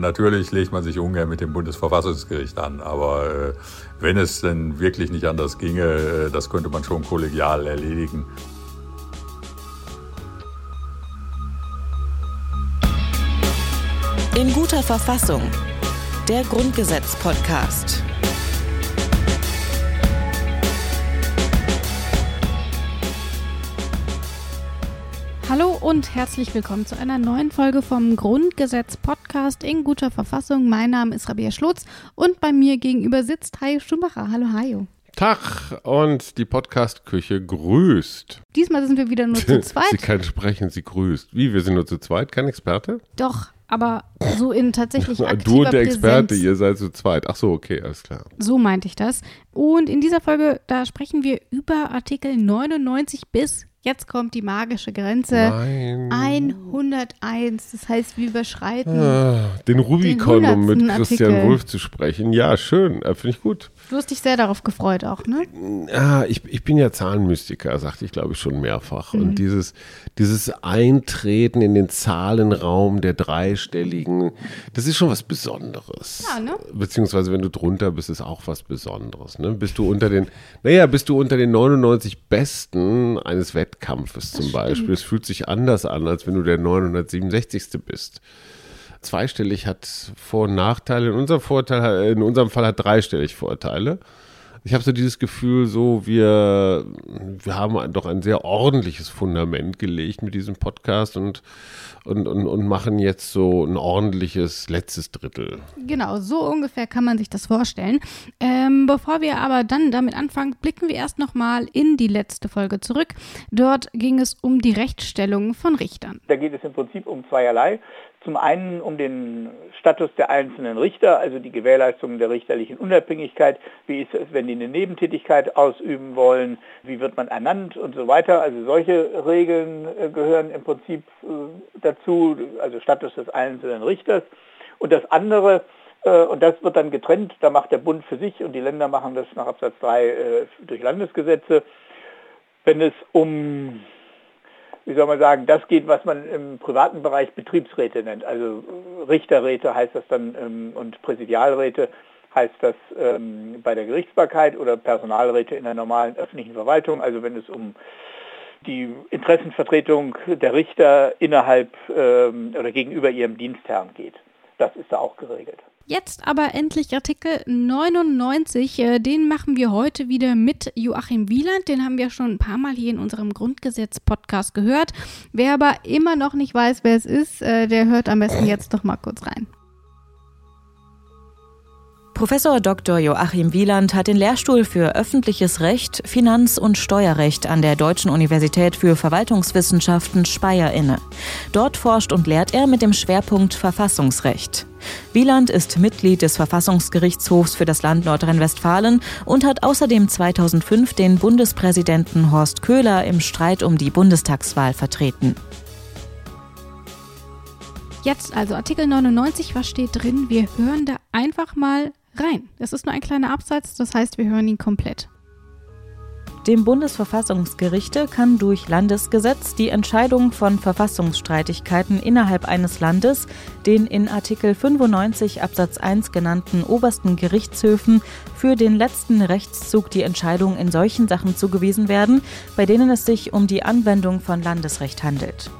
Natürlich legt man sich ungern mit dem Bundesverfassungsgericht an, aber wenn es denn wirklich nicht anders ginge, das könnte man schon kollegial erledigen. In guter Verfassung, der Grundgesetz-Podcast. Hallo und herzlich willkommen zu einer neuen Folge vom Grundgesetz-Podcast in guter Verfassung. Mein Name ist Rabia Schlotz und bei mir gegenüber sitzt Hajo Schumacher. Hallo Hajo. Tag und die Podcast-Küche grüßt. Diesmal sind wir wieder nur zu zweit. Sie kann sprechen, sie grüßt. Wie, wir sind nur zu zweit? Kein Experte? Doch, aber so in tatsächlich aktiver Präsenz. Du und der Experte, ihr seid zu zweit. Ach so, okay, alles klar. So meinte ich das. Und in dieser Folge, da sprechen wir über Artikel 99 bis... Jetzt kommt die magische Grenze. Nein. 101. Das heißt, wir überschreiten den Rubikon, um mit Christian Wulff zu sprechen. Ja, schön. Finde ich gut. Du hast dich sehr darauf gefreut auch, ne? Ich bin ja Zahlenmystiker, sagte ich, glaube ich, schon mehrfach. Mhm. Und dieses Eintreten in den Zahlenraum der Dreistelligen, das ist schon was Besonderes. Ja, ne? Beziehungsweise, wenn du drunter bist, ist auch was Besonderes. Ne? Bist du unter den 99 Besten eines Wettkampfes zum Beispiel. Es fühlt sich anders an, als wenn du der 967. bist. Zweistellig hat Vor- und Nachteile. In unserem Fall hat dreistellig Vorteile. Ich habe so dieses Gefühl, wir haben doch ein sehr ordentliches Fundament gelegt mit diesem Podcast und machen jetzt so ein ordentliches letztes Drittel. Genau, so ungefähr kann man sich das vorstellen. Bevor wir aber dann damit anfangen, blicken wir erst nochmal in die letzte Folge zurück. Dort ging es um die Rechtsstellung von Richtern. Da geht es im Prinzip um zweierlei. Zum einen um den Status der einzelnen Richter, also die Gewährleistung der richterlichen Unabhängigkeit. Wie ist es, wenn die eine Nebentätigkeit ausüben wollen? Wie wird man ernannt und so weiter? Also solche Regeln gehören im Prinzip dazu, also Status des einzelnen Richters. Und das andere, und das wird dann getrennt, da macht der Bund für sich und die Länder machen das nach Absatz 3 durch Landesgesetze. Wenn es um... Wie soll man sagen, das geht, was man im privaten Bereich Betriebsräte nennt. Also Richterräte heißt das dann und Präsidialräte heißt das bei der Gerichtsbarkeit oder Personalräte in der normalen öffentlichen Verwaltung. Also wenn es um die Interessenvertretung der Richter innerhalb oder gegenüber ihrem Dienstherrn geht. Das ist da auch geregelt. Jetzt aber endlich Artikel 99, den machen wir heute wieder mit Joachim Wieland, den haben wir schon ein paar Mal hier in unserem Grundgesetz-Podcast gehört. Wer aber immer noch nicht weiß, wer es ist, der hört am besten jetzt doch mal kurz rein. Professor Dr. Joachim Wieland hat den Lehrstuhl für Öffentliches Recht, Finanz- und Steuerrecht an der Deutschen Universität für Verwaltungswissenschaften Speyer inne. Dort forscht und lehrt er mit dem Schwerpunkt Verfassungsrecht. Wieland ist Mitglied des Verfassungsgerichtshofs für das Land Nordrhein-Westfalen und hat außerdem 2005 den Bundespräsidenten Horst Köhler im Streit um die Bundestagswahl vertreten. Jetzt also Artikel 99, was steht drin? Wir hören da einfach mal rein. Das ist nur ein kleiner Absatz, das heißt, wir hören ihn komplett. Dem Bundesverfassungsgericht kann durch Landesgesetz die Entscheidung von Verfassungsstreitigkeiten innerhalb eines Landes den in Artikel 95 Absatz 1 genannten obersten Gerichtshöfen für den letzten Rechtszug die Entscheidung in solchen Sachen zugewiesen werden, bei denen es sich um die Anwendung von Landesrecht handelt.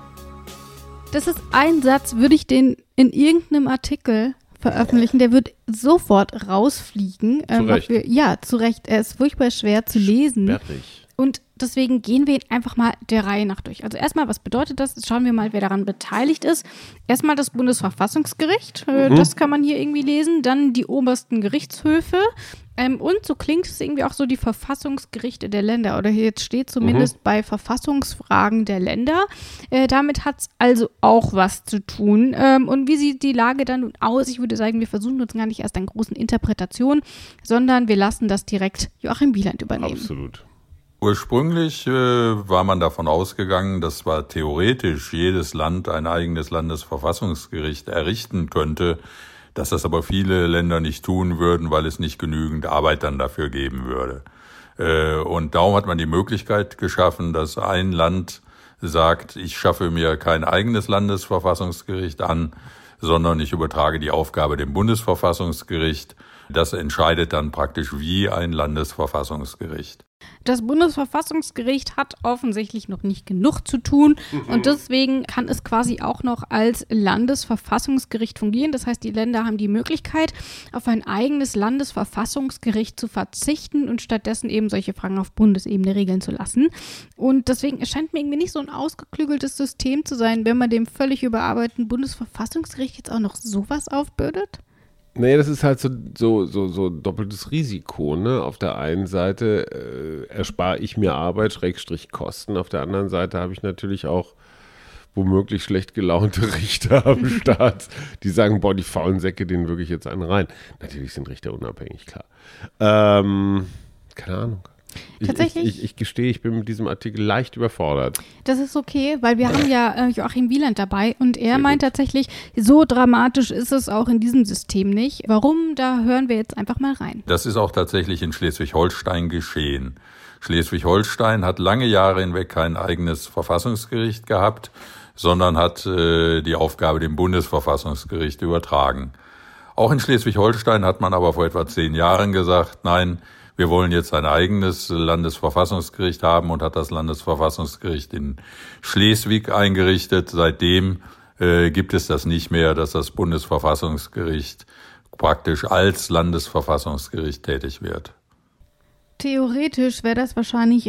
Das ist ein Satz, würde ich den in irgendeinem Artikel veröffentlichen, der wird sofort rausfliegen. Zu Recht. Zu Recht. Er ist furchtbar schwer zu lesen. Sperrig. Und deswegen gehen wir ihn einfach mal der Reihe nach durch. Also erstmal, was bedeutet das? Schauen wir mal, wer daran beteiligt ist. Erstmal das Bundesverfassungsgericht, das kann man hier irgendwie lesen. Dann die obersten Gerichtshöfe. Und so klingt es irgendwie auch so die Verfassungsgerichte der Länder. Oder hier jetzt steht zumindest bei Verfassungsfragen der Länder. Damit hat es also auch was zu tun. Und wie sieht die Lage dann nun aus? Ich würde sagen, wir versuchen uns gar nicht erst an großen Interpretationen, sondern wir lassen das direkt Joachim Wieland übernehmen. Absolut. Ursprünglich war man davon ausgegangen, dass zwar theoretisch jedes Land ein eigenes Landesverfassungsgericht errichten könnte, dass das aber viele Länder nicht tun würden, weil es nicht genügend Arbeit dann dafür geben würde. Und darum hat man die Möglichkeit geschaffen, dass ein Land sagt, ich schaffe mir kein eigenes Landesverfassungsgericht an, sondern ich übertrage die Aufgabe dem Bundesverfassungsgericht. Das entscheidet dann praktisch wie ein Landesverfassungsgericht. Das Bundesverfassungsgericht hat offensichtlich noch nicht genug zu tun und deswegen kann es quasi auch noch als Landesverfassungsgericht fungieren. Das heißt, die Länder haben die Möglichkeit, auf ein eigenes Landesverfassungsgericht zu verzichten und stattdessen eben solche Fragen auf Bundesebene regeln zu lassen. Und deswegen erscheint mir irgendwie nicht so ein ausgeklügeltes System zu sein, wenn man dem völlig überarbeiteten Bundesverfassungsgericht jetzt auch noch sowas aufbürdet. Naja, das ist halt so doppeltes Risiko, ne? Auf der einen Seite erspare ich mir Arbeit, Kosten. Auf der anderen Seite habe ich natürlich auch womöglich schlecht gelaunte Richter am Start, die sagen, boah, die faulen Säcke, denen wirklich jetzt einen rein. Natürlich sind Richter unabhängig, klar. Keine Ahnung. Tatsächlich? Ich gestehe, ich bin mit diesem Artikel leicht überfordert. Das ist okay, weil wir haben ja Joachim Wieland dabei und er meint tatsächlich, so dramatisch ist es auch in diesem System nicht. Warum? Da hören wir jetzt einfach mal rein. Das ist auch tatsächlich in Schleswig-Holstein geschehen. Schleswig-Holstein hat lange Jahre hinweg kein eigenes Verfassungsgericht gehabt, sondern hat die Aufgabe dem Bundesverfassungsgericht übertragen. Auch in Schleswig-Holstein hat man aber vor etwa 10 Jahren gesagt, nein, wir wollen jetzt ein eigenes Landesverfassungsgericht haben und hat das Landesverfassungsgericht in Schleswig eingerichtet. Seitdem gibt es das nicht mehr, dass das Bundesverfassungsgericht praktisch als Landesverfassungsgericht tätig wird. Theoretisch wäre das wahrscheinlich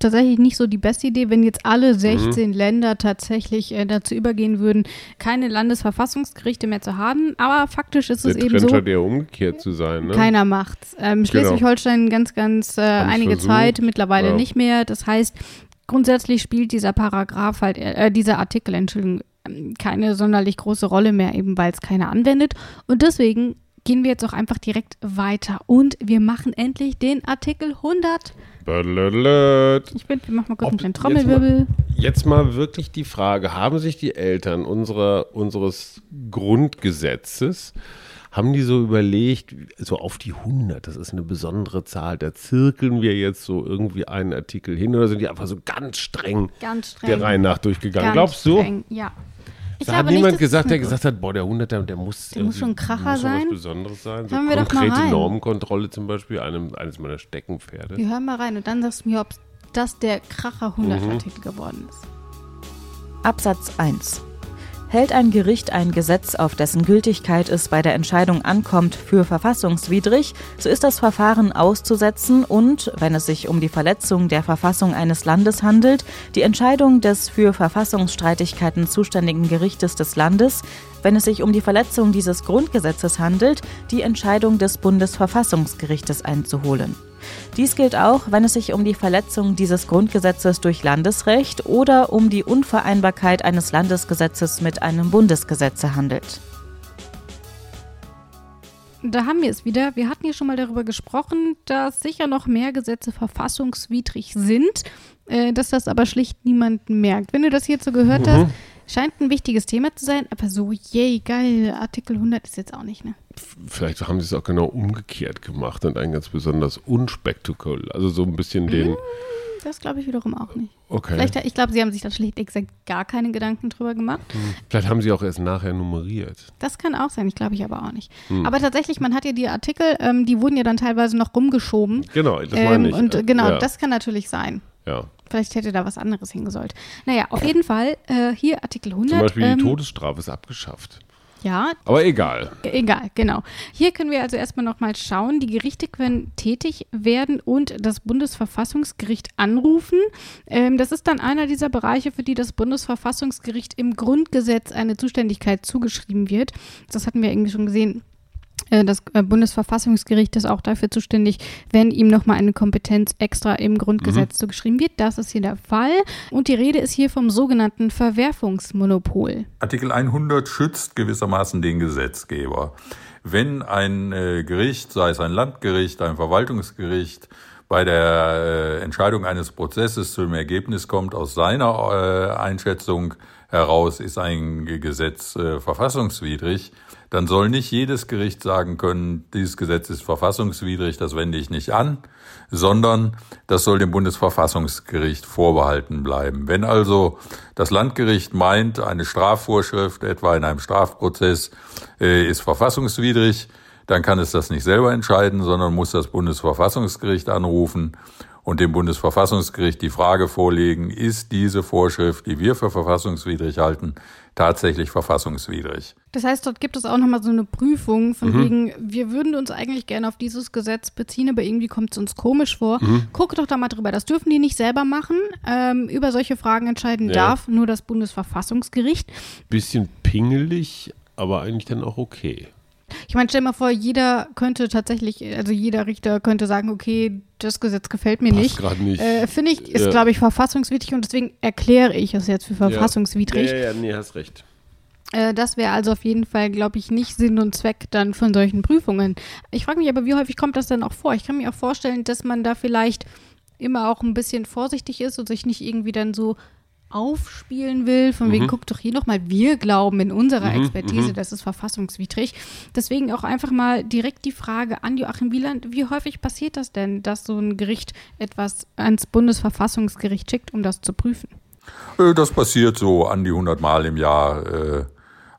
tatsächlich nicht so die beste Idee, wenn jetzt alle 16 Länder tatsächlich dazu übergehen würden, keine Landesverfassungsgerichte mehr zu haben. Aber faktisch ist es eben so. Der Trend hat eher umgekehrt zu sein. Ne? Keiner macht's. Schleswig-Holstein ganz einige versucht. Zeit, mittlerweile nicht mehr. Das heißt, grundsätzlich spielt dieser Artikel, keine sonderlich große Rolle mehr, eben weil es keiner anwendet. Und deswegen gehen wir jetzt auch einfach direkt weiter und wir machen endlich den Artikel 100. Ich finde, wir machen mal kurz einen kleinen Trommelwirbel. Jetzt mal wirklich die Frage, haben sich die Eltern unseres Grundgesetzes, haben die so überlegt, so auf die 100, das ist eine besondere Zahl, da zirkeln wir jetzt so irgendwie einen Artikel hin oder sind die einfach so ganz streng der Reihe nach durchgegangen? Glaubst du? Ja. Da hat niemand gesagt, der gesagt hat, boah, der 100er, der muss schon ein Kracher sein. Was Besonderes sein. So konkrete Normenkontrolle zum Beispiel, eines meiner Steckenpferde. Wir hören mal rein und dann sagst du mir, ob das der Kracher 100-Artikel geworden ist. Absatz 1. Hält ein Gericht ein Gesetz, auf dessen Gültigkeit es bei der Entscheidung ankommt, für verfassungswidrig, so ist das Verfahren auszusetzen und, wenn es sich um die Verletzung der Verfassung eines Landes handelt, die Entscheidung des für Verfassungsstreitigkeiten zuständigen Gerichtes des Landes, wenn es sich um die Verletzung dieses Grundgesetzes handelt, die Entscheidung des Bundesverfassungsgerichtes einzuholen. Dies gilt auch, wenn es sich um die Verletzung dieses Grundgesetzes durch Landesrecht oder um die Unvereinbarkeit eines Landesgesetzes mit einem Bundesgesetz handelt. Da haben wir es wieder. Wir hatten ja schon mal darüber gesprochen, dass sicher noch mehr Gesetze verfassungswidrig sind, dass das aber schlicht niemand merkt. Wenn du das hierzu gehört hast, scheint ein wichtiges Thema zu sein, aber so, geil, Artikel 100 ist jetzt auch nicht, ne? Vielleicht haben sie es auch genau umgekehrt gemacht und einen ganz besonders unspektakulär, also so ein bisschen den... Das glaube ich wiederum auch nicht. Okay. Ich glaube, sie haben sich da schlicht exakt gar keine Gedanken drüber gemacht. Vielleicht haben sie auch erst nachher nummeriert. Das kann auch sein, ich glaube aber auch nicht. Aber tatsächlich, man hat ja die Artikel, die wurden ja dann teilweise noch rumgeschoben. Genau, das meine ich. Und genau, das kann natürlich sein. Ja. Vielleicht hätte da was anderes hingesollt. Naja, auf jeden Fall, hier Artikel 100. Zum Beispiel die Todesstrafe ist abgeschafft. Ja. Aber egal. Egal, genau. Hier können wir also erstmal nochmal schauen. Die Gerichte können tätig werden und das Bundesverfassungsgericht anrufen. Das ist dann einer dieser Bereiche, für die das Bundesverfassungsgericht im Grundgesetz eine Zuständigkeit zugeschrieben wird. Das hatten wir irgendwie schon gesehen. Das Bundesverfassungsgericht ist auch dafür zuständig, wenn ihm nochmal eine Kompetenz extra im Grundgesetz zugeschrieben wird. Das ist hier der Fall. Und die Rede ist hier vom sogenannten Verwerfungsmonopol. Artikel 100 schützt gewissermaßen den Gesetzgeber. Wenn ein Gericht, sei es ein Landgericht, ein Verwaltungsgericht, bei der Entscheidung eines Prozesses zu dem Ergebnis kommt, aus seiner Einschätzung heraus ist ein Gesetz verfassungswidrig, dann soll nicht jedes Gericht sagen können, dieses Gesetz ist verfassungswidrig, das wende ich nicht an, sondern das soll dem Bundesverfassungsgericht vorbehalten bleiben. Wenn also das Landgericht meint, eine Strafvorschrift, etwa in einem Strafprozess, ist verfassungswidrig, dann kann es das nicht selber entscheiden, sondern muss das Bundesverfassungsgericht anrufen und dem Bundesverfassungsgericht die Frage vorlegen, ist diese Vorschrift, die wir für verfassungswidrig halten, tatsächlich verfassungswidrig. Das heißt, dort gibt es auch nochmal so eine Prüfung von wegen, wir würden uns eigentlich gerne auf dieses Gesetz beziehen, aber irgendwie kommt es uns komisch vor. Guck doch da mal drüber. Das dürfen die nicht selber machen. Über solche Fragen entscheiden darf nur das Bundesverfassungsgericht. Bisschen pingelig, aber eigentlich dann auch okay. Ich meine, stell mal vor, jeder Richter könnte sagen, okay, das Gesetz gefällt mir nicht. Finde ich, ist, glaube ich, verfassungswidrig und deswegen erkläre ich es jetzt für verfassungswidrig. Nee, hast recht. Das wäre also auf jeden Fall, glaube ich, nicht Sinn und Zweck dann von solchen Prüfungen. Ich frage mich aber, wie häufig kommt das denn auch vor? Ich kann mir auch vorstellen, dass man da vielleicht immer auch ein bisschen vorsichtig ist und sich nicht irgendwie dann so aufspielen will, von wegen, guck doch hier nochmal, wir glauben in unserer Expertise, das ist verfassungswidrig. Deswegen auch einfach mal direkt die Frage an Joachim Wieland, wie häufig passiert das denn, dass so ein Gericht etwas ans Bundesverfassungsgericht schickt, um das zu prüfen? Das passiert so an die 100 Mal im Jahr,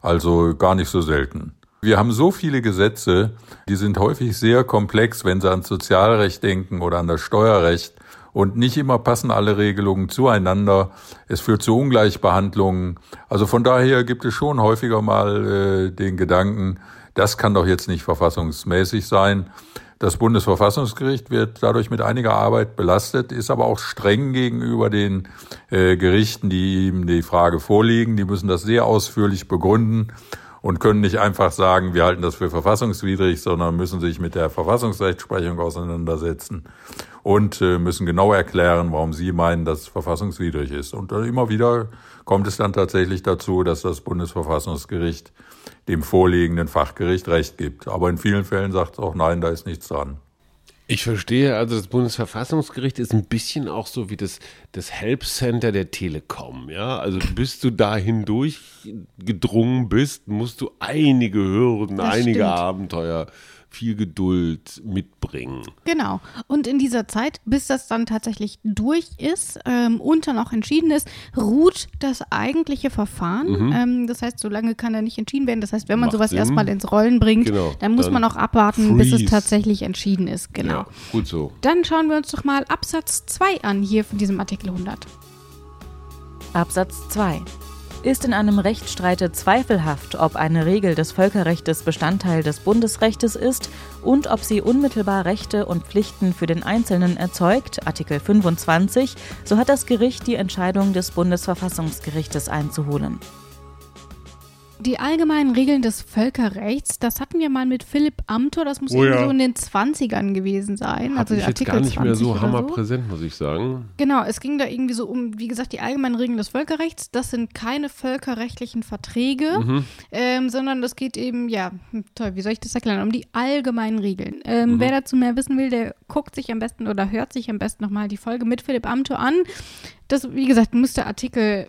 also gar nicht so selten. Wir haben so viele Gesetze, die sind häufig sehr komplex, wenn Sie an Sozialrecht denken oder an das Steuerrecht. Und nicht immer passen alle Regelungen zueinander. Es führt zu Ungleichbehandlungen. Also von daher gibt es schon häufiger mal den Gedanken, das kann doch jetzt nicht verfassungsmäßig sein. Das Bundesverfassungsgericht wird dadurch mit einiger Arbeit belastet, ist aber auch streng gegenüber den Gerichten, die ihm die Frage vorlegen. Die müssen das sehr ausführlich begründen und können nicht einfach sagen, wir halten das für verfassungswidrig, sondern müssen sich mit der Verfassungsrechtsprechung auseinandersetzen und müssen genau erklären, warum sie meinen, dass es verfassungswidrig ist. Und immer wieder kommt es dann tatsächlich dazu, dass das Bundesverfassungsgericht dem vorliegenden Fachgericht Recht gibt. Aber in vielen Fällen sagt es auch, nein, da ist nichts dran. Ich verstehe, also das Bundesverfassungsgericht ist ein bisschen auch so wie das Help Center der Telekom, ja? Also bis du da hindurch gedrungen bist, musst du einige Hürden, Abenteuer, viel Geduld mitbringen. Genau. Und in dieser Zeit, bis das dann tatsächlich durch ist und dann auch entschieden ist, ruht das eigentliche Verfahren. Das heißt, so lange kann da nicht entschieden werden. Das heißt, wenn man sowas erstmal ins Rollen bringt, dann muss man auch abwarten, bis es tatsächlich entschieden ist. Genau. Ja, gut so. Dann schauen wir uns doch mal Absatz 2 an, hier von diesem Artikel 100. Absatz 2. Ist in einem Rechtsstreite zweifelhaft, ob eine Regel des Völkerrechts Bestandteil des Bundesrechtes ist und ob sie unmittelbar Rechte und Pflichten für den Einzelnen erzeugt, Artikel 25, so hat das Gericht die Entscheidung des Bundesverfassungsgerichtes einzuholen. Die allgemeinen Regeln des Völkerrechts, das hatten wir mal mit Philipp Amthor, das muss so in den 20ern gewesen sein. Also der Artikel 20 oder so. Gar nicht mehr so hammerpräsent, muss ich sagen. Genau, es ging da irgendwie so um, wie gesagt, die allgemeinen Regeln des Völkerrechts. Das sind keine völkerrechtlichen Verträge, sondern das geht eben, wie soll ich das erklären, um die allgemeinen Regeln. Wer dazu mehr wissen will, der guckt sich am besten oder hört sich am besten nochmal die Folge mit Philipp Amthor an. Das, wie gesagt, muss der Artikel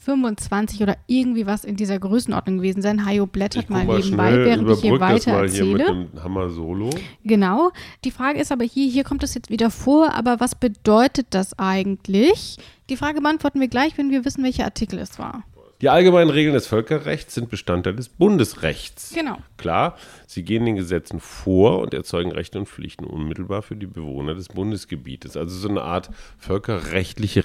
25 oder irgendwie was in dieser Größenordnung gewesen sein. Hajo blättert mal nebenbei, während ich hier weiter erzähle. Hier mit dem Hammer-Solo. Genau. Die Frage ist aber hier kommt das jetzt wieder vor, aber was bedeutet das eigentlich? Die Frage beantworten wir gleich, wenn wir wissen, welcher Artikel es war. Die allgemeinen Regeln des Völkerrechts sind Bestandteil des Bundesrechts. Genau. Klar, sie gehen den Gesetzen vor und erzeugen Rechte und Pflichten unmittelbar für die Bewohner des Bundesgebietes. Also so eine Art völkerrechtliche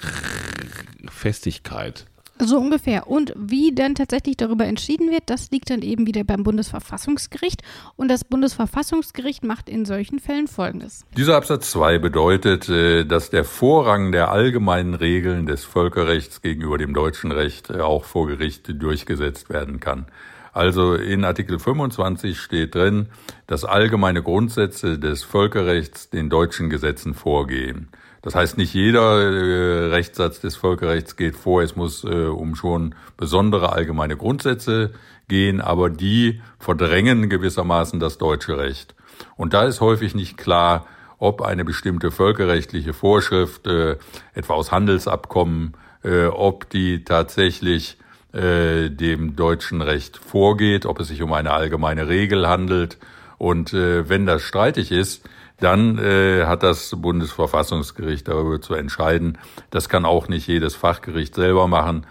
Festigkeit. So ungefähr. Und wie dann tatsächlich darüber entschieden wird, das liegt dann eben wieder beim Bundesverfassungsgericht. Und das Bundesverfassungsgericht macht in solchen Fällen Folgendes. Dieser Absatz 2 bedeutet, dass der Vorrang der allgemeinen Regeln des Völkerrechts gegenüber dem deutschen Recht auch vor Gericht durchgesetzt werden kann. Also in Artikel 25 steht drin, dass allgemeine Grundsätze des Völkerrechts den deutschen Gesetzen vorgehen. Das heißt, nicht jeder Rechtssatz des Völkerrechts geht vor. Es muss um schon besondere allgemeine Grundsätze gehen, aber die verdrängen gewissermaßen das deutsche Recht. Und da ist häufig nicht klar, ob eine bestimmte völkerrechtliche Vorschrift, etwa aus Handelsabkommen, ob die tatsächlich dem deutschen Recht vorgeht, ob es sich um eine allgemeine Regel handelt. Und wenn das streitig ist, dann hat das Bundesverfassungsgericht darüber zu entscheiden. Das kann auch nicht jedes Fachgericht selber machen.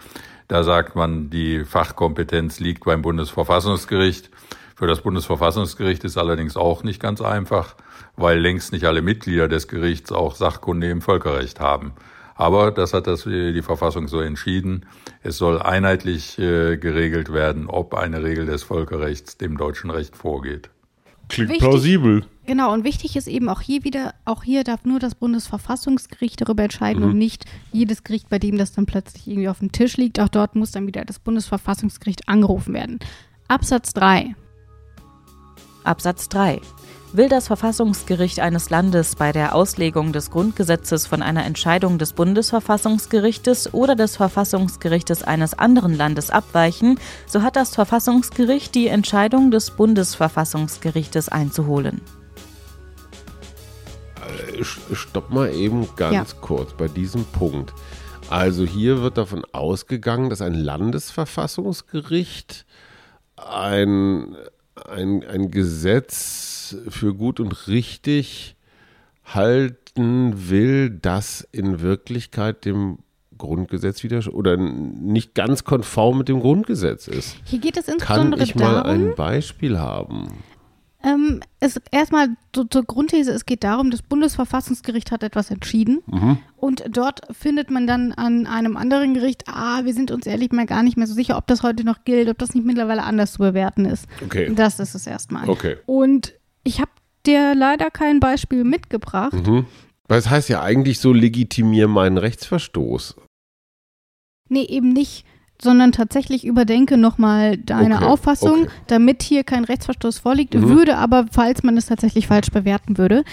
Da sagt man, die Fachkompetenz liegt beim Bundesverfassungsgericht. Für das Bundesverfassungsgericht ist allerdings auch nicht ganz einfach, weil längst nicht alle Mitglieder des Gerichts auch Sachkunde im Völkerrecht haben. Aber das hat die Verfassung so entschieden. Es soll einheitlich geregelt werden, ob eine Regel des Völkerrechts dem deutschen Recht vorgeht. Klingt wichtig, plausibel. Genau, und wichtig ist eben auch hier darf nur das Bundesverfassungsgericht darüber entscheiden und nicht jedes Gericht, bei dem das dann plötzlich irgendwie auf dem Tisch liegt. Auch dort muss dann wieder das Bundesverfassungsgericht angerufen werden. Absatz 3. Will das Verfassungsgericht eines Landes bei der Auslegung des Grundgesetzes von einer Entscheidung des Bundesverfassungsgerichtes oder des Verfassungsgerichtes eines anderen Landes abweichen, so hat das Verfassungsgericht die Entscheidung des Bundesverfassungsgerichtes einzuholen. Stopp mal eben ganz kurz bei diesem Punkt. Also hier wird davon ausgegangen, dass ein Landesverfassungsgericht ein Gesetz für gut und richtig halten will, das in Wirklichkeit dem Grundgesetz oder nicht ganz konform mit dem Grundgesetz ist. Hier geht es insbesondere darum. Kann ich mal ein Beispiel haben? Erstmal zur Grundthese, es geht darum, das Bundesverfassungsgericht hat etwas entschieden und dort findet man dann an einem anderen Gericht, wir sind uns ehrlich mal gar nicht mehr so sicher, ob das heute noch gilt, ob das nicht mittlerweile anders zu bewerten ist. Okay. Das ist es erstmal. Okay. Und ich habe dir leider kein Beispiel mitgebracht. Weil es heißt ja eigentlich so, legitimier meinen Rechtsverstoß. Nee, eben nicht. Sondern tatsächlich überdenke nochmal deine Auffassung, damit hier kein Rechtsverstoß vorliegt, würde aber, falls man es tatsächlich falsch bewerten würde,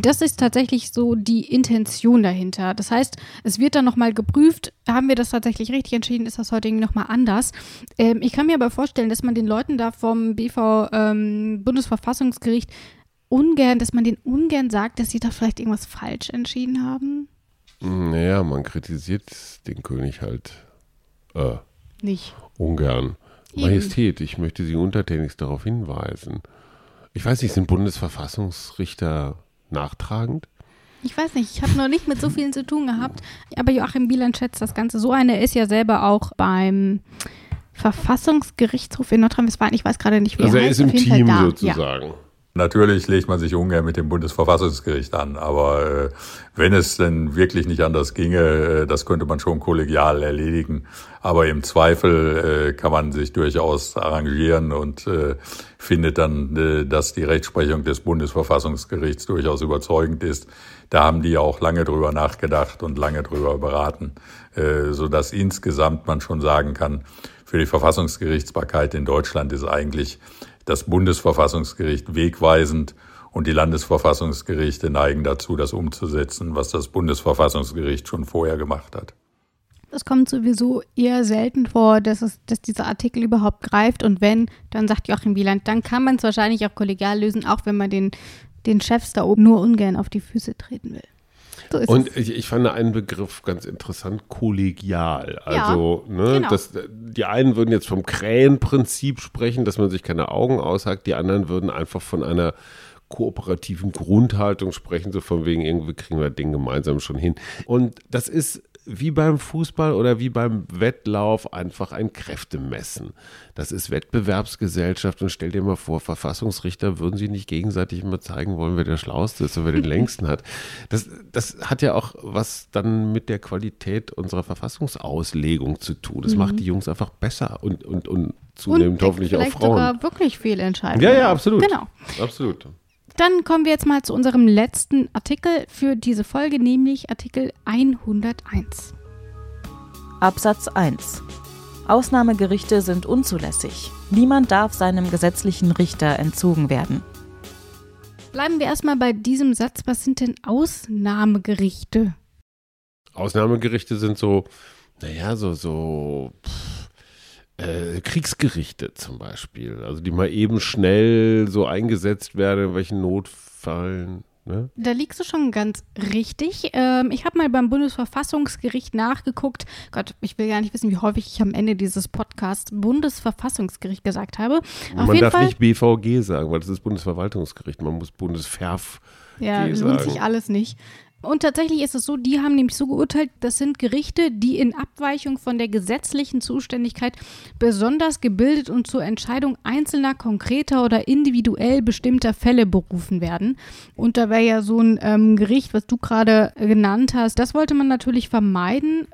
das ist tatsächlich so die Intention dahinter. Das heißt, es wird dann nochmal geprüft, haben wir das tatsächlich richtig entschieden, ist das heute irgendwie nochmal anders. Ich kann mir aber vorstellen, dass man den Leuten da vom Bundesverfassungsgericht ungern sagt, dass sie da vielleicht irgendwas falsch entschieden haben. Naja, man kritisiert den König halt. Nicht. Ungern. Eben. Majestät, ich möchte Sie untertänigst darauf hinweisen. Ich weiß nicht, sind Bundesverfassungsrichter nachtragend? Ich weiß nicht, ich habe noch nicht mit so vielen zu tun gehabt, aber Joachim Wieland schätzt das Ganze so ein. Er ist ja selber auch beim Verfassungsgerichtshof in Nordrhein-Westfalen, ich weiß gerade nicht, wie er heißt. Also er ist im Team sozusagen. Ja. Natürlich legt man sich ungern mit dem Bundesverfassungsgericht an, aber wenn es denn wirklich nicht anders ginge, das könnte man schon kollegial erledigen. Aber im Zweifel kann man sich durchaus arrangieren und findet dann, dass die Rechtsprechung des Bundesverfassungsgerichts durchaus überzeugend ist. Da haben die ja auch lange drüber nachgedacht und lange drüber beraten, sodass insgesamt man schon sagen kann, für die Verfassungsgerichtsbarkeit in Deutschland ist eigentlich das Bundesverfassungsgericht wegweisend und die Landesverfassungsgerichte neigen dazu, das umzusetzen, was das Bundesverfassungsgericht schon vorher gemacht hat. Es kommt sowieso eher selten vor, dass dieser Artikel überhaupt greift und wenn, dann sagt Joachim Wieland, dann kann man es wahrscheinlich auch kollegial lösen, auch wenn man den Chefs da oben nur ungern auf die Füße treten will. So ist und es. Ich fand einen Begriff ganz interessant, kollegial. Also, ja, ne, genau. Die einen würden jetzt vom Krähenprinzip sprechen, dass man sich keine Augen aushackt, die anderen würden einfach von einer kooperativen Grundhaltung sprechen, so von wegen, irgendwie kriegen wir das Ding gemeinsam schon hin. Und das ist wie beim Fußball oder wie beim Wettlauf einfach ein Kräftemessen. Das ist Wettbewerbsgesellschaft und stell dir mal vor, Verfassungsrichter würden sich nicht gegenseitig immer zeigen wollen, wer der Schlauste ist und wer den längsten hat. Das hat ja auch was dann mit der Qualität unserer Verfassungsauslegung zu tun. Das macht die Jungs einfach besser und zunehmend und hoffentlich auch Frauen. Vielleicht sogar wirklich viel entscheidender. Ja, absolut. Genau. Absolut. Dann kommen wir jetzt mal zu unserem letzten Artikel für diese Folge, nämlich Artikel 101. Absatz 1. Ausnahmegerichte sind unzulässig. Niemand darf seinem gesetzlichen Richter entzogen werden. Bleiben wir erstmal bei diesem Satz. Was sind denn Ausnahmegerichte? Ausnahmegerichte sind Kriegsgerichte zum Beispiel, also die mal eben schnell so eingesetzt werden, in welchen Notfällen, Ne? Da liegst du schon ganz richtig. Ich habe mal beim Bundesverfassungsgericht nachgeguckt. Gott, ich will gar nicht wissen, wie häufig ich am Ende dieses Podcasts Bundesverfassungsgericht gesagt habe. Man darf nicht BVG sagen, weil das ist Bundesverwaltungsgericht. Man muss Bundesverf. Ja, lohnt sich alles nicht. Und tatsächlich ist es so, die haben nämlich so geurteilt, das sind Gerichte, die in Abweichung von der gesetzlichen Zuständigkeit besonders gebildet und zur Entscheidung einzelner, konkreter oder individuell bestimmter Fälle berufen werden. Und da wäre ja so ein Gericht, was du gerade genannt hast, das wollte man natürlich vermeiden.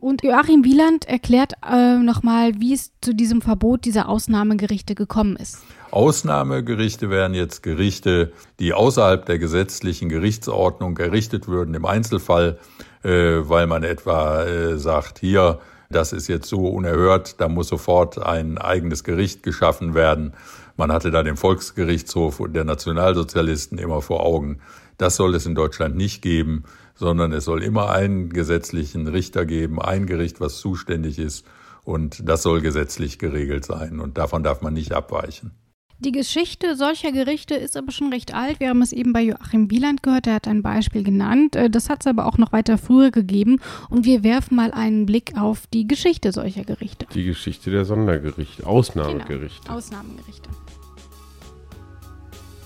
Und Joachim Wieland erklärt nochmal, wie es zu diesem Verbot dieser Ausnahmegerichte gekommen ist. Ausnahmegerichte wären jetzt Gerichte, die außerhalb der gesetzlichen Gerichtsordnung errichtet würden, im Einzelfall, weil man etwa sagt, hier, das ist jetzt so unerhört, da muss sofort ein eigenes Gericht geschaffen werden. Man hatte da den Volksgerichtshof der Nationalsozialisten immer vor Augen. Das soll es in Deutschland nicht geben, sondern es soll immer einen gesetzlichen Richter geben, ein Gericht, was zuständig ist, und das soll gesetzlich geregelt sein und davon darf man nicht abweichen. Die Geschichte solcher Gerichte ist aber schon recht alt. Wir haben es eben bei Joachim Wieland gehört, der hat ein Beispiel genannt. Das hat es aber auch noch weiter früher gegeben. Und wir werfen mal einen Blick auf die Geschichte solcher Gerichte. Die Geschichte der Sondergerichte, Ausnahmegerichte. Genau, Ausnahmegerichte.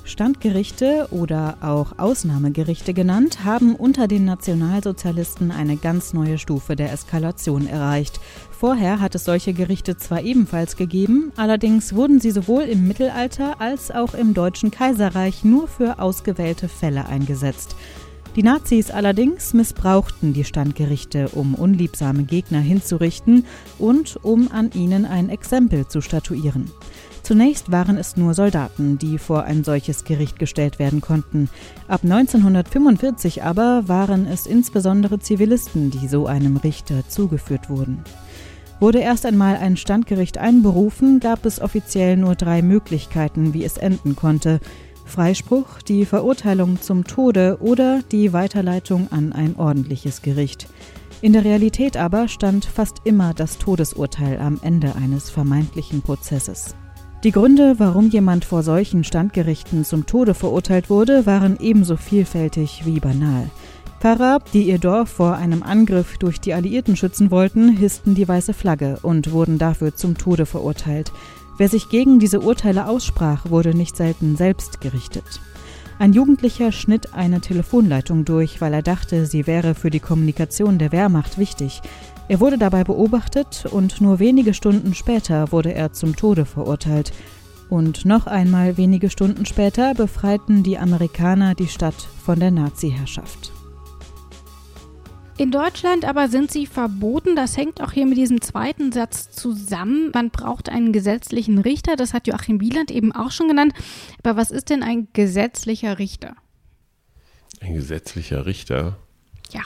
Standgerichte oder auch Ausnahmegerichte genannt, haben unter den Nationalsozialisten eine ganz neue Stufe der Eskalation erreicht. Vorher hat es solche Gerichte zwar ebenfalls gegeben, allerdings wurden sie sowohl im Mittelalter als auch im Deutschen Kaiserreich nur für ausgewählte Fälle eingesetzt. Die Nazis allerdings missbrauchten die Standgerichte, um unliebsame Gegner hinzurichten und um an ihnen ein Exempel zu statuieren. Zunächst waren es nur Soldaten, die vor ein solches Gericht gestellt werden konnten. Ab 1945 aber waren es insbesondere Zivilisten, die so einem Richter zugeführt wurden. Wurde erst einmal ein Standgericht einberufen, gab es offiziell nur 3 Möglichkeiten, wie es enden konnte: Freispruch, die Verurteilung zum Tode oder die Weiterleitung an ein ordentliches Gericht. In der Realität aber stand fast immer das Todesurteil am Ende eines vermeintlichen Prozesses. Die Gründe, warum jemand vor solchen Standgerichten zum Tode verurteilt wurde, waren ebenso vielfältig wie banal. Pfarrer, die ihr Dorf vor einem Angriff durch die Alliierten schützen wollten, hissten die weiße Flagge und wurden dafür zum Tode verurteilt. Wer sich gegen diese Urteile aussprach, wurde nicht selten selbst gerichtet. Ein Jugendlicher schnitt eine Telefonleitung durch, weil er dachte, sie wäre für die Kommunikation der Wehrmacht wichtig. Er wurde dabei beobachtet und nur wenige Stunden später wurde er zum Tode verurteilt. Und noch einmal wenige Stunden später befreiten die Amerikaner die Stadt von der Nazi-Herrschaft. In Deutschland aber sind sie verboten. Das hängt auch hier mit diesem zweiten Satz zusammen. Man braucht einen gesetzlichen Richter. Das hat Joachim Wieland eben auch schon genannt. Aber was ist denn ein gesetzlicher Richter? Ein gesetzlicher Richter? Ja.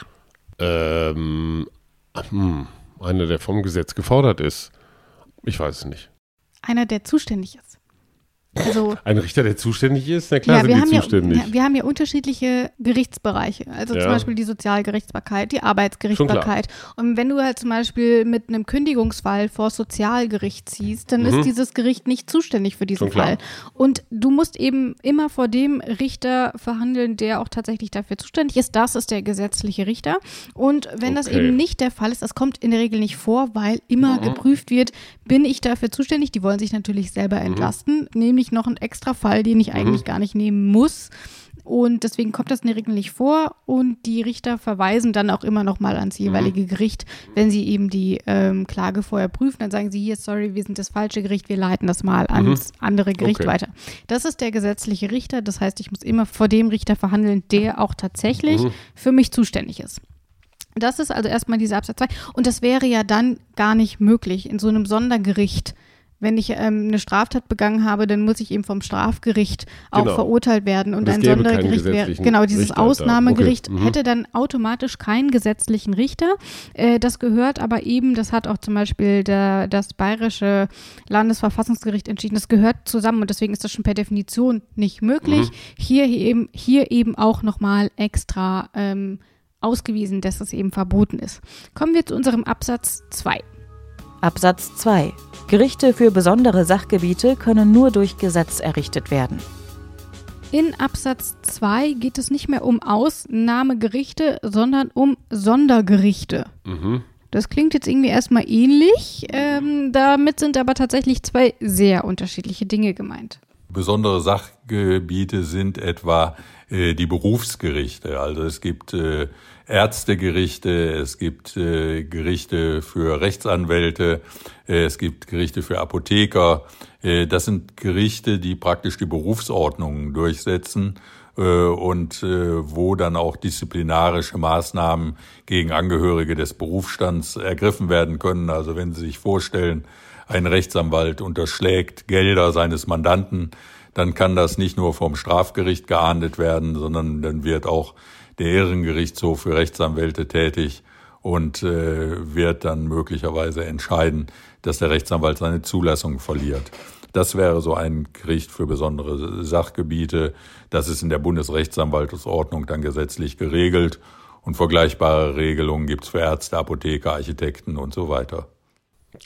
Einer, der vom Gesetz gefordert ist. Ich weiß es nicht. Einer, der zuständig ist. Also, ein Richter, der zuständig ist? Na klar, ja, sind die zuständig. Ja, wir haben ja unterschiedliche Gerichtsbereiche. Also zum Beispiel die Sozialgerichtsbarkeit, die Arbeitsgerichtsbarkeit. Und wenn du halt zum Beispiel mit einem Kündigungsfall vor Sozialgericht ziehst, dann ist dieses Gericht nicht zuständig für diesen Fall. Und du musst eben immer vor dem Richter verhandeln, der auch tatsächlich dafür zuständig ist. Das ist der gesetzliche Richter. Und wenn das eben nicht der Fall ist, das kommt in der Regel nicht vor, weil immer geprüft wird, bin ich dafür zuständig? Die wollen sich natürlich selber entlasten. Nämlich noch ein extra Fall, den ich eigentlich gar nicht nehmen muss. Und deswegen kommt das in der Regel nicht vor. Und die Richter verweisen dann auch immer noch mal ans jeweilige Gericht, wenn sie eben die Klage vorher prüfen. Dann sagen sie hier, sorry, wir sind das falsche Gericht, wir leiten das mal ans andere Gericht weiter. Das ist der gesetzliche Richter. Das heißt, ich muss immer vor dem Richter verhandeln, der auch tatsächlich für mich zuständig ist. Das ist also erstmal dieser Absatz 2. Und das wäre ja dann gar nicht möglich in so einem Sondergericht. Wenn ich eine Straftat begangen habe, dann muss ich eben vom Strafgericht auch verurteilt werden. Und ein Sondergericht wäre, dieses Richter Ausnahmegericht hätte dann automatisch keinen gesetzlichen Richter. Das gehört aber eben, das hat auch zum Beispiel das Bayerische Landesverfassungsgericht entschieden, das gehört zusammen und deswegen ist das schon per Definition nicht möglich. Hier eben auch nochmal extra ausgewiesen, dass es eben verboten ist. Kommen wir zu unserem Absatz 2. Absatz 2. Gerichte für besondere Sachgebiete können nur durch Gesetz errichtet werden. In Absatz 2 geht es nicht mehr um Ausnahmegerichte, sondern um Sondergerichte. Mhm. Das klingt jetzt irgendwie erstmal ähnlich, damit sind aber tatsächlich zwei sehr unterschiedliche Dinge gemeint. Besondere Sachgebiete sind etwa die Berufsgerichte. Also es gibt Ärztegerichte, es gibt Gerichte für Rechtsanwälte, es gibt Gerichte für Apotheker. Das sind Gerichte, die praktisch die Berufsordnungen durchsetzen und wo dann auch disziplinarische Maßnahmen gegen Angehörige des Berufsstands ergriffen werden können. Also wenn Sie sich vorstellen, ein Rechtsanwalt unterschlägt Gelder seines Mandanten, dann kann das nicht nur vom Strafgericht geahndet werden, sondern dann wird auch der Ehrengerichtshof für Rechtsanwälte tätig und wird dann möglicherweise entscheiden, dass der Rechtsanwalt seine Zulassung verliert. Das wäre so ein Gericht für besondere Sachgebiete. Das ist in der Bundesrechtsanwaltsordnung dann gesetzlich geregelt. Und vergleichbare Regelungen gibt es für Ärzte, Apotheker, Architekten und so weiter.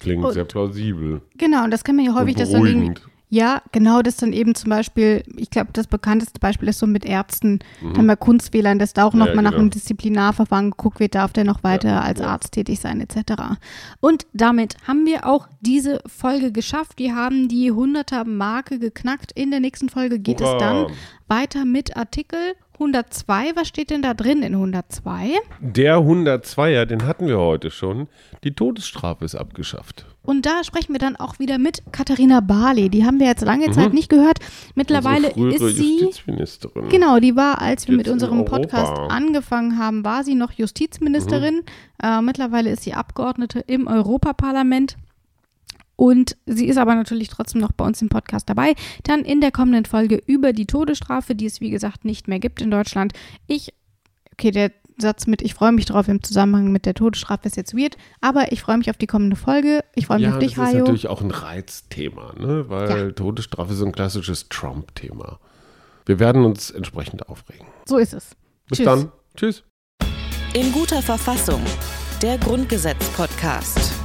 Klingt sehr plausibel. Genau, und das kann man ja häufig das dann irgendwie. Ja, genau, das dann eben zum Beispiel, ich glaube, das bekannteste Beispiel ist so mit Ärzten, dann bei Kunstfehlern, dass da auch nochmal nach einem Disziplinarverfahren geguckt wird, darf der noch weiter als Arzt tätig sein, etc. Und damit haben wir auch diese Folge geschafft. Wir haben die 100er-Marke geknackt. In der nächsten Folge geht es dann weiter mit Artikel 102, was steht denn da drin in 102? Der 102er, den hatten wir heute schon. Die Todesstrafe ist abgeschafft. Und da sprechen wir dann auch wieder mit Katharina Barley. Die haben wir jetzt lange Zeit nicht gehört. Mittlerweile ist sie Justizministerin. Genau, die war, als wir mit unserem Podcast angefangen haben, war sie noch Justizministerin. Mittlerweile ist sie Abgeordnete im Europaparlament. Und sie ist aber natürlich trotzdem noch bei uns im Podcast dabei. Dann in der kommenden Folge über die Todesstrafe, die es wie gesagt nicht mehr gibt in Deutschland. Der Satz mit ich freue mich drauf im Zusammenhang mit der Todesstrafe ist jetzt weird, aber ich freue mich auf die kommende Folge. Ich freue mich auf dich, Hajo. Ja, das ist natürlich auch ein Reizthema, ne? Weil Todesstrafe ist so ein klassisches Trump-Thema. Wir werden uns entsprechend aufregen. So ist es. Bis dann. Tschüss. In guter Verfassung, der Grundgesetz-Podcast.